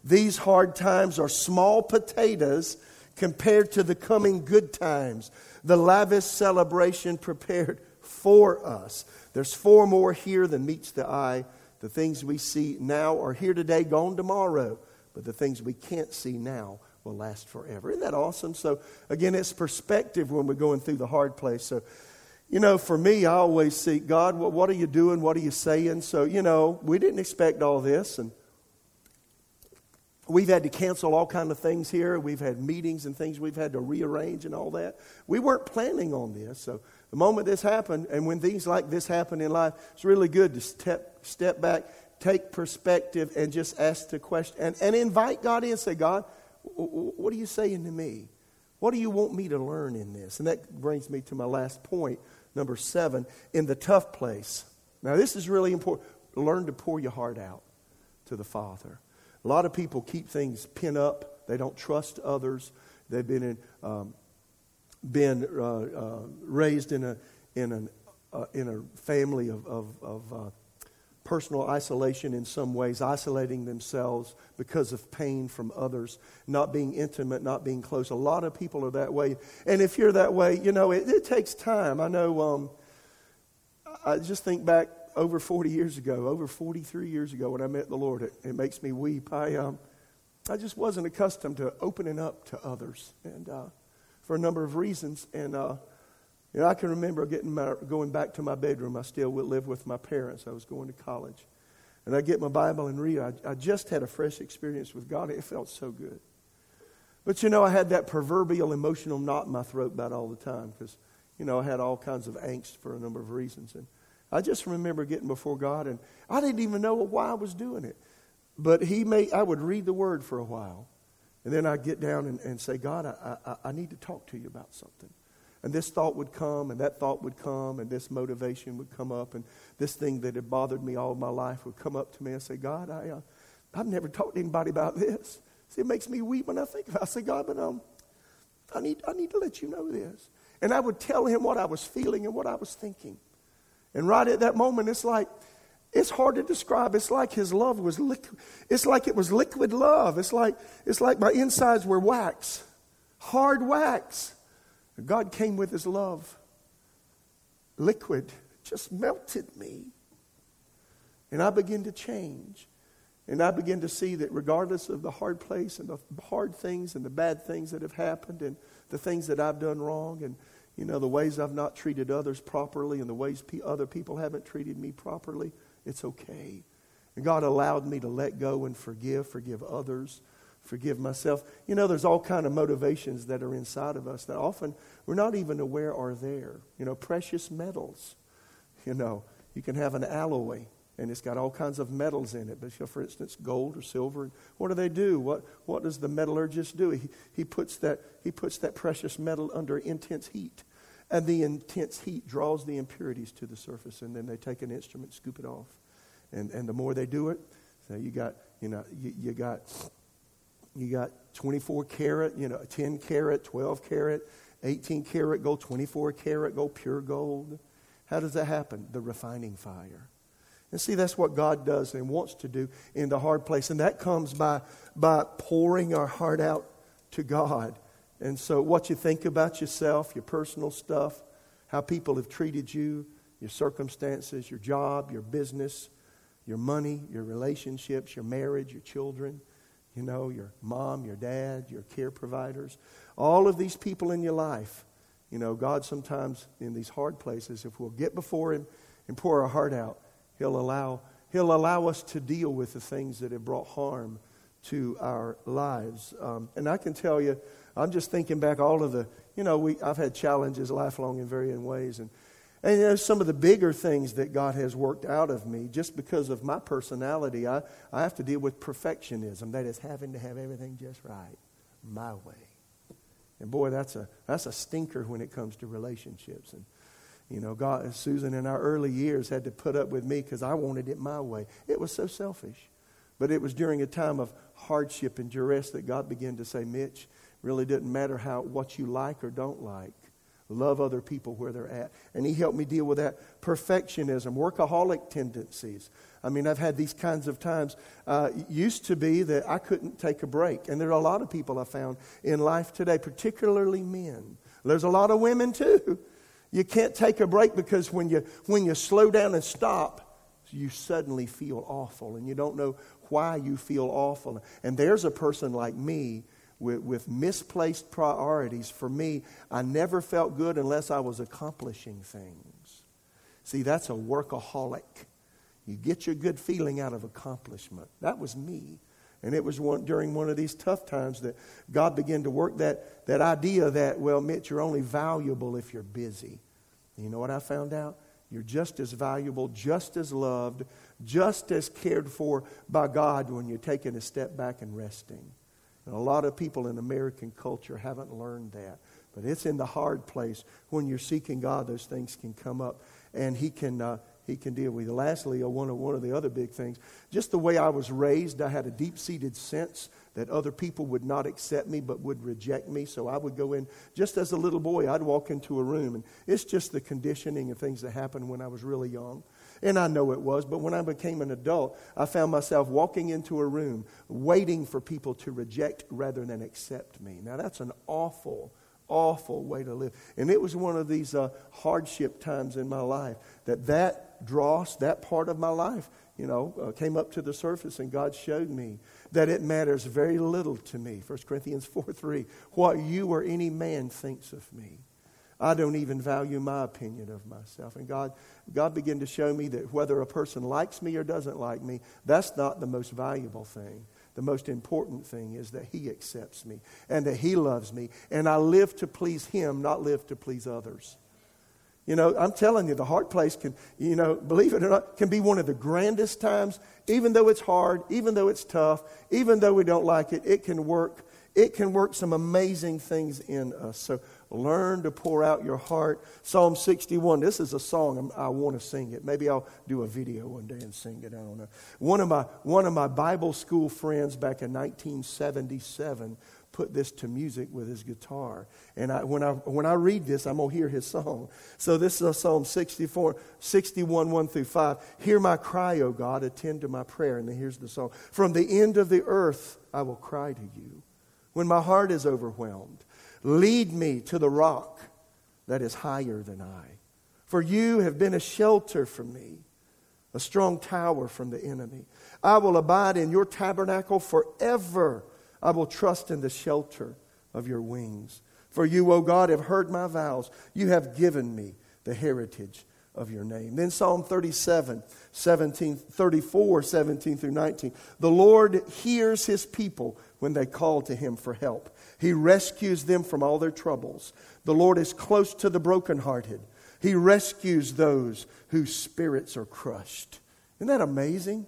These hard times are small potatoes compared to the coming good times, the lavish celebration prepared for us. There's far more here than meets the eye. The things we see now are here today, gone tomorrow. But the things we can't see now will last forever. Isn't that awesome? So, again, it's perspective when we're going through the hard place. So, you know, for me, I always seek, God, what are you doing? What are you saying? So, you know, we didn't expect all this, and we've had to cancel all kinds of things here. We've had meetings and things we've had to rearrange and all that. We weren't planning on this. So the moment this happened, and when things like this happen in life, it's really good to step step back, take perspective, and just ask the question. And, and invite God in and say, God, what are you saying to me? What do you want me to learn in this? And that brings me to my last point, number seven, in the tough place. Now this is really important. Learn to pour your heart out to the Father. A lot of people keep things pent up. They don't trust others. They've been in, um, been uh, uh, raised in a in an uh, in a family of of, of uh, personal isolation in some ways, isolating themselves because of pain from others, not being intimate, not being close. A lot of people are that way, and if you're that way, you know it, it takes time. I know. Um, I just think back. Over forty years ago, over forty-three years ago when I met the Lord, it, it makes me weep. I um, I just wasn't accustomed to opening up to others, and uh, for a number of reasons. And uh, you know, I can remember getting my, going back to my bedroom. I still lived with my parents. I was going to college, and I get my Bible and read. I, I just had a fresh experience with God. It felt so good. But you know, I had that proverbial emotional knot in my throat about all the time because you know I had all kinds of angst for a number of reasons. And I just remember getting before God, and I didn't even know why I was doing it. But He made, I would read the Word for a while, and then I'd get down and, and say, God, I, I, I need to talk to you about something. And this thought would come, and that thought would come, and this motivation would come up, and this thing that had bothered me all my life would come up to me and say, God, I, uh, I've never talked to anybody about this. See, it makes me weep when I think about it. I say, God, but um, I need, I need to let you know this. And I would tell him what I was feeling and what I was thinking. And right at that moment, it's like, it's hard to describe. It's like his love was liquid. It's like it was liquid love. It's like, it's like my insides were wax, hard wax. And God came with his love. Liquid just melted me. And I began to change. And I began to see that regardless of the hard place and the hard things and the bad things that have happened and the things that I've done wrong and, you know, the ways I've not treated others properly and the ways pe- other people haven't treated me properly, it's okay. And God allowed me to let go and forgive, forgive others, forgive myself. You know, there's all kind of motivations that are inside of us that often we're not even aware are there. You know, precious metals. You know, you can have an alloy. And it's got all kinds of metals in it. But for instance, gold or silver. And what do they do? What what does the metallurgist do? He he puts that he puts that precious metal under intense heat. And the intense heat draws the impurities to the surface. And then they take an instrument, scoop it off. And and the more they do it, so you got, you know, you, you got you got twenty-four karat, you know, ten karat, twelve karat, eighteen karat gold, twenty-four karat gold, pure gold. How does that happen? The refining fire. And see, that's what God does and wants to do in the hard place. And that comes by by pouring our heart out to God. And so what you think about yourself, your personal stuff, how people have treated you, your circumstances, your job, your business, your money, your relationships, your marriage, your children, you know, your mom, your dad, your care providers, all of these people in your life. You know, God sometimes in these hard places, if we'll get before Him and pour our heart out, He'll allow He'll allow us to deal with the things that have brought harm to our lives. Um, and I can tell you, I'm just thinking back all of the, you know, we I've had challenges lifelong in varying ways. And, and you know, some of the bigger things that God has worked out of me, just because of my personality, I, I have to deal with perfectionism. That is having to have everything just right, my way. And boy, that's a that's a stinker when it comes to relationships. And you know, God, Susan in our early years had to put up with me because I wanted it my way. It was so selfish. But it was during a time of hardship and duress that God began to say, Mitch, really doesn't matter how what you like or don't like. Love other people where they're at. And He helped me deal with that perfectionism, workaholic tendencies. I mean, I've had these kinds of times. Uh, used to be that I couldn't take a break. And there are a lot of people I found in life today, particularly men. There's a lot of women too. You can't take a break because when you when you slow down and stop, you suddenly feel awful and you don't know why you feel awful. And there's a person like me with, with misplaced priorities. For me, I never felt good unless I was accomplishing things. See, that's a workaholic. You get your good feeling out of accomplishment. That was me. And it was one, during one of these tough times that God began to work that, that idea that, well, Mitch, you're only valuable if you're busy. And you know what I found out? You're just as valuable, just as loved, just as cared for by God when you're taking a step back and resting. And a lot of people in American culture haven't learned that. But it's in the hard place when you're seeking God, those things can come up. And He can... Uh, He can deal with. Lastly, one of, one of the other big things, just the way I was raised, I had a deep-seated sense that other people would not accept me but would reject me. So I would go in, just as a little boy, I'd walk into a room. And it's just the conditioning and things that happened when I was really young. And I know it was, but when I became an adult, I found myself walking into a room, waiting for people to reject rather than accept me. Now, that's an awful awful way to live. And it was one of these uh, hardship times in my life that that dross, that part of my life, you know, uh, came up to the surface, and God showed me that it matters very little to me. First Corinthians four three, what you or any man thinks of me. I don't even value my opinion of myself. And God, God began to show me that whether a person likes me or doesn't like me, that's not the most valuable thing. The most important thing is that He accepts me and that He loves me. And I live to please Him, not live to please others. You know, I'm telling you, the hard place can, you know, believe it or not, can be one of the grandest times. Even though it's hard, even though it's tough, even though we don't like it, it can work. It can work some amazing things in us. So learn to pour out your heart. Psalm sixty-one. This is a song I want to sing it. Maybe I'll do a video one day and sing it. I don't know. One of my one of my Bible school friends back in nineteen seventy-seven put this to music with his guitar. And I, when I when I read this, I'm going to hear his song. So this is Psalm sixty-four, sixty-one, one through five. Hear my cry, O God, attend to my prayer. And then here's the song. From the end of the earth, I will cry to you. When my heart is overwhelmed, lead me to the rock that is higher than I. For you have been a shelter for me, a strong tower from the enemy. I will abide in your tabernacle forever. I will trust in the shelter of your wings. For you, O God, have heard my vows. You have given me the heritage of your name. Then Psalm thirty-seven, seventeen, thirty-four, seventeen through nineteen. The Lord hears his people when they call to him for help. He rescues them from all their troubles. The Lord is close to the brokenhearted. He rescues those whose spirits are crushed. Isn't that amazing?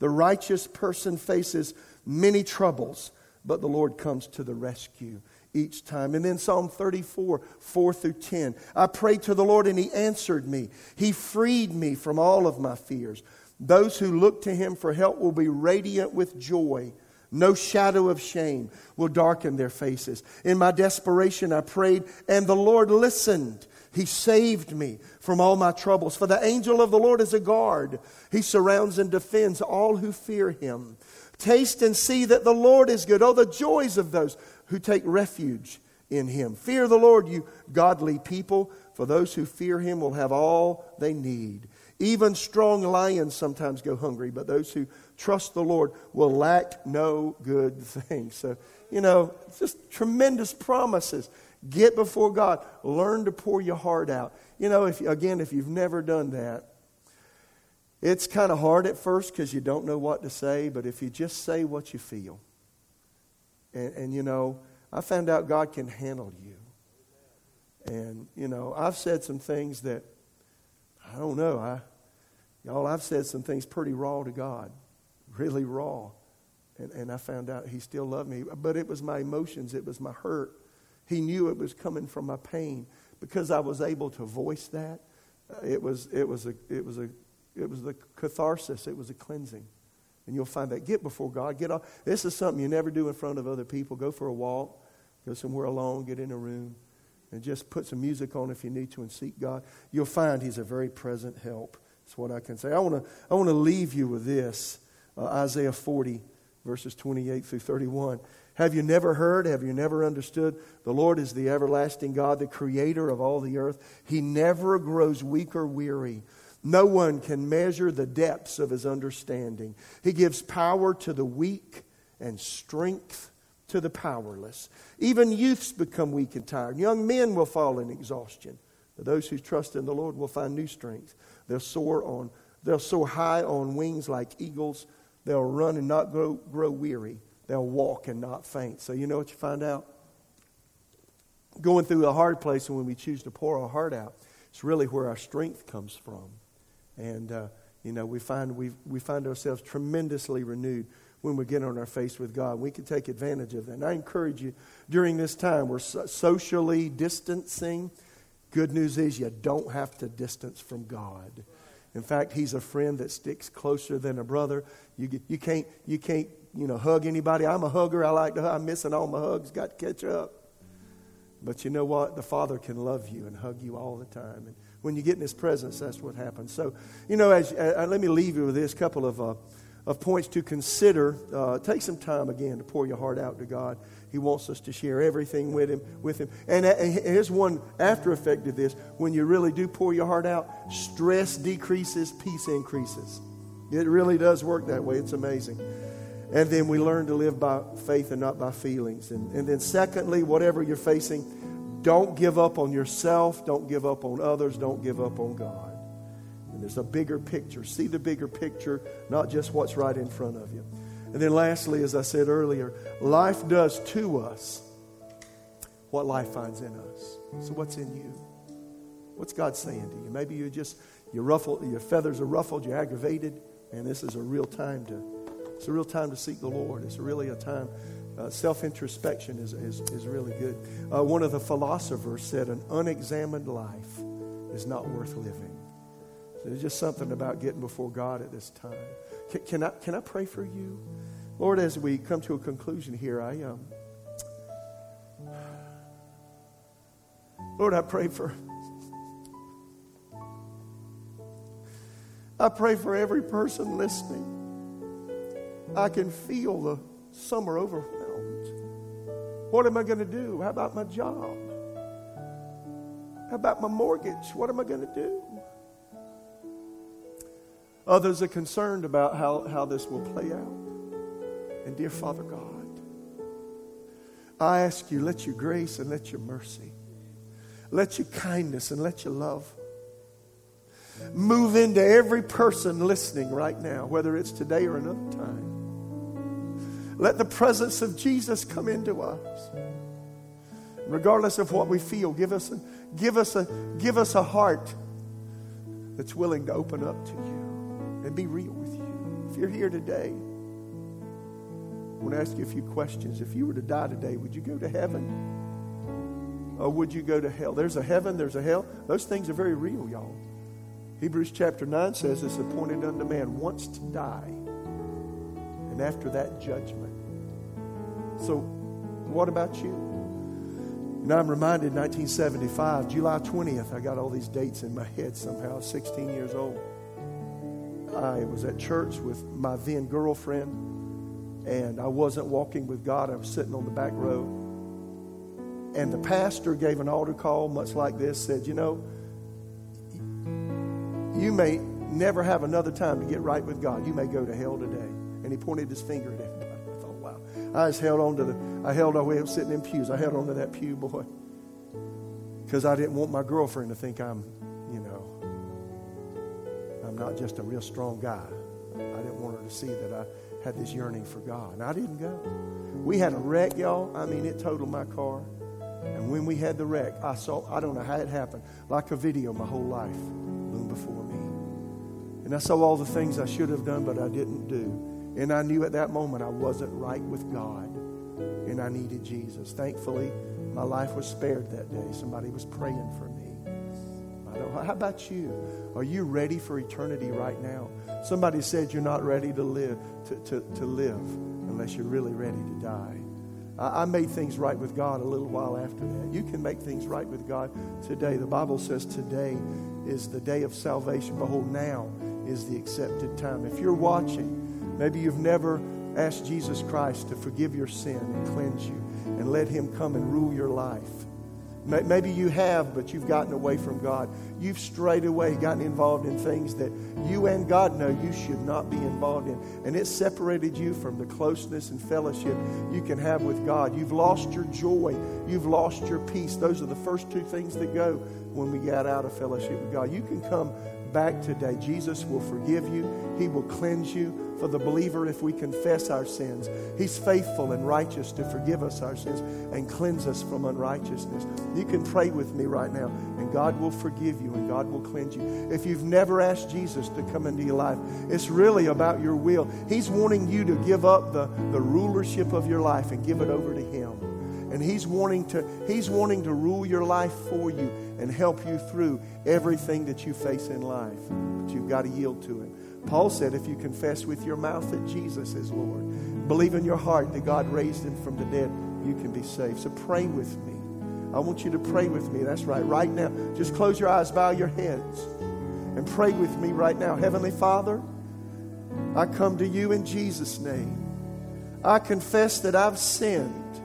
The righteous person faces many troubles, but the Lord comes to the rescue each time. And then Psalm thirty-four, four through ten. I prayed to the Lord and he answered me. He freed me from all of my fears. Those who look to him for help will be radiant with joy. No shadow of shame will darken their faces. In my desperation I prayed, and the Lord listened. He saved me from all my troubles. For the angel of the Lord is a guard. He surrounds and defends all who fear him. Taste and see that the Lord is good. Oh, the joys of those who take refuge in him. Fear the Lord, you godly people, for those who fear him will have all they need. Even strong lions sometimes go hungry, but those who trust the Lord will lack no good thing. So, you know, just tremendous promises. Get before God. Learn to pour your heart out. You know, if again, if you've never done that, it's kind of hard at first because you don't know what to say, but if you just say what you feel, and, and you know, I found out God can handle you. And, you know, I've said some things that, I don't know, I y'all, I've said some things pretty raw to God, really raw, and, and I found out he still loved me. But it was my emotions, it was my hurt. He knew it was coming from my pain because I was able to voice that. It was it was a it was a it was the catharsis. It was a cleansing, and you'll find that. Get before God. Get off. This is something you never do in front of other people. Go for a walk. Go somewhere alone. Get in a room, and just put some music on if you need to, and seek God. You'll find he's a very present help. That's what I can say. I want to I want to leave you with this. Uh, Isaiah forty, verses twenty-eight through thirty-one. Have you never heard? Have you never understood? The Lord is the everlasting God, the creator of all the earth. He never grows weak or weary. No one can measure the depths of his understanding. He gives power to the weak and strength to the powerless. Even youths become weak and tired. Young men will fall in exhaustion. But those who trust in the Lord will find new strength. They'll soar on, they'll soar high on wings like eagles. They'll run and not grow, grow weary. They'll walk and not faint. So you know what you find out? Going through a hard place, and when we choose to pour our heart out, it's really where our strength comes from. And, uh, you know, we find we we find ourselves tremendously renewed when we get on our face with God. We can take advantage of that. And I encourage you, during this time, we're so- socially distancing. Good news is you don't have to distance from God. In fact, he's a friend that sticks closer than a brother. You get, you can't you can't you know, hug anybody. I'm a hugger. I like to hug. I'm missing all my hugs. Got to catch up. But you know what? The Father can love you and hug you all the time. And when you get in his presence, that's what happens. So, you know, as, uh, let me leave you with this couple of uh, of points to consider. Uh, take some time again to pour your heart out to God. He wants us to share everything with him. With him. And, uh, and here's one after effect of this. When you really do pour your heart out, stress decreases, peace increases. It really does work that way. It's amazing. And then we learn to live by faith and not by feelings. And, and then secondly, whatever you're facing, don't give up on yourself. Don't give up on others. Don't give up on God. And there's a bigger picture. See the bigger picture, not just what's right in front of you. And then lastly, as I said earlier, life does to us what life finds in us. So what's in you? What's God saying to you? Maybe you just, you're ruffled, your feathers are ruffled, you're aggravated, and this is a real time to... It's a real time to seek the Lord. It's really a time, uh, self-introspection is, is, is really good. Uh, one of the philosophers said, an unexamined life is not worth living. So there's just something about getting before God at this time. Can, can I can I pray for you? Lord, as we come to a conclusion here, I um, Lord, I pray for I pray for every person listening. I can feel the summer overwhelmed. What am I going to do? How about my job? How about my mortgage? What am I going to do? Others are concerned about how, how this will play out. And dear Father God, I ask you, let your grace and let your mercy, let your kindness and let your love move into every person listening right now, whether it's today or another time. Let the presence of Jesus come into us. Regardless of what we feel, give us a, give us a, give us a heart that's willing to open up to you and be real with you. If you're here today, I want to ask you a few questions. If you were to die today, would you go to heaven? Or would you go to hell? There's a heaven, there's a hell. Those things are very real, y'all. Hebrews chapter nine says it's appointed unto man once to die, and after that, judgment. So what about you? You know, I'm reminded nineteen seventy-five, July twentieth, I got all these dates in my head somehow. I was sixteen years old. I was at church with my then girlfriend, and I wasn't walking with God. I was sitting on the back row, and the pastor gave an altar call much like this, said, you know, you may never have another time to get right with God. You may go to hell today. And he pointed his finger at everybody. I thought, wow. I just held on to the, I held on, I'm sitting in pews. I held on to that pew, boy. Because I didn't want my girlfriend to think I'm, you know, I'm not just a real strong guy. I didn't want her to see that I had this yearning for God. And I didn't go. We had a wreck, y'all. I mean, it totaled my car. And when we had the wreck, I saw, I don't know how it happened, like a video my whole life loomed before me. And I saw all the things I should have done, but I didn't do. And I knew at that moment I wasn't right with God. And I needed Jesus. Thankfully, my life was spared that day. Somebody was praying for me. I don't, how about you? Are you ready for eternity right now? Somebody said you're not ready to live, to, to, to live unless you're really ready to die. I made things right with God a little while after that. You can make things right with God today. The Bible says today is the day of salvation. Behold, now is the accepted time. If you're watching, maybe you've never asked Jesus Christ to forgive your sin and cleanse you and let him come and rule your life. Maybe you have, but you've gotten away from God. You've strayed away, gotten involved in things that you and God know you should not be involved in. And it separated you from the closeness and fellowship you can have with God. You've lost your joy. You've lost your peace. Those are the first two things that go when we get out of fellowship with God. You can come back today. Jesus will forgive you. He will cleanse you. For the believer, if we confess our sins, he's faithful and righteous to forgive us our sins and cleanse us from unrighteousness. You can pray with me right now, and God will forgive you and God will cleanse you. If you've never asked Jesus to come into your life, it's really about your will. He's wanting you to give up the, the rulership of your life and give it over to him. And he's wanting to he's wanting to rule your life for you and help you through everything that you face in life. But you've got to yield to him. Paul said, if you confess with your mouth that Jesus is Lord, believe in your heart that God raised him from the dead, you can be saved. So pray with me. I want you to pray with me. That's right. Right now, just close your eyes, bow your heads, and pray with me right now. Heavenly Father, I come to you in Jesus' name. I confess that I've sinned,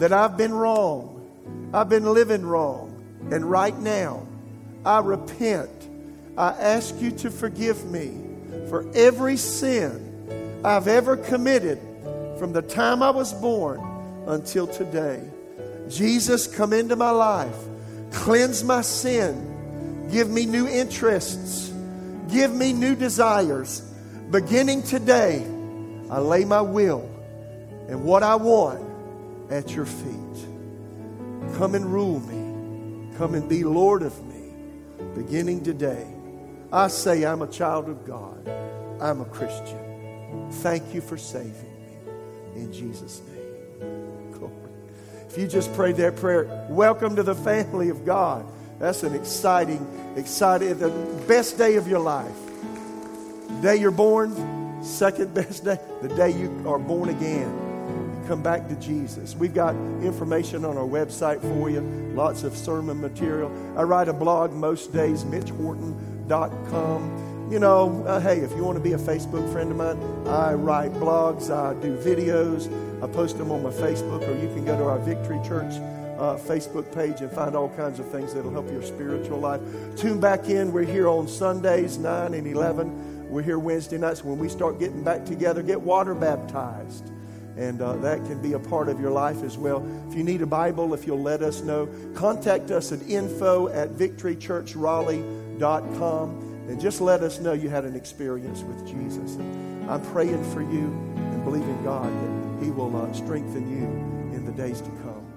that I've been wrong. I've been living wrong. And right now, I repent. I ask you to forgive me for every sin I've ever committed from the time I was born until today. Jesus, come into my life. Cleanse my sin. Give me new interests. Give me new desires. Beginning today, I lay my will and what I want at your feet. Come and rule me. Come and be Lord of me. Beginning today, I say I'm a child of God. I'm a Christian. Thank you for saving me. In Jesus' name. Glory. If you just prayed that prayer, welcome to the family of God. That's an exciting, exciting, the best day of your life. The day you're born, second best day, the day you are born again. come back to Jesus. We've got information on our website for you, lots of sermon material. I write a blog most days, Mitch Horton dot com. You know, uh, hey, if you want to be a Facebook friend of mine, I write blogs, I do videos, I post them on my Facebook, or you can go to our Victory Church uh, Facebook page and find all kinds of things that'll help your spiritual life. Tune back in. We're here on Sundays, nine and eleven. We're here Wednesday nights when we start getting back together. Get water baptized. And uh, that can be a part of your life as well. If you need a Bible, if you'll let us know, contact us at info at victory church raleigh dot com. And just let us know you had an experience with Jesus. And I'm praying for you and believing God that He will uh, strengthen you in the days to come.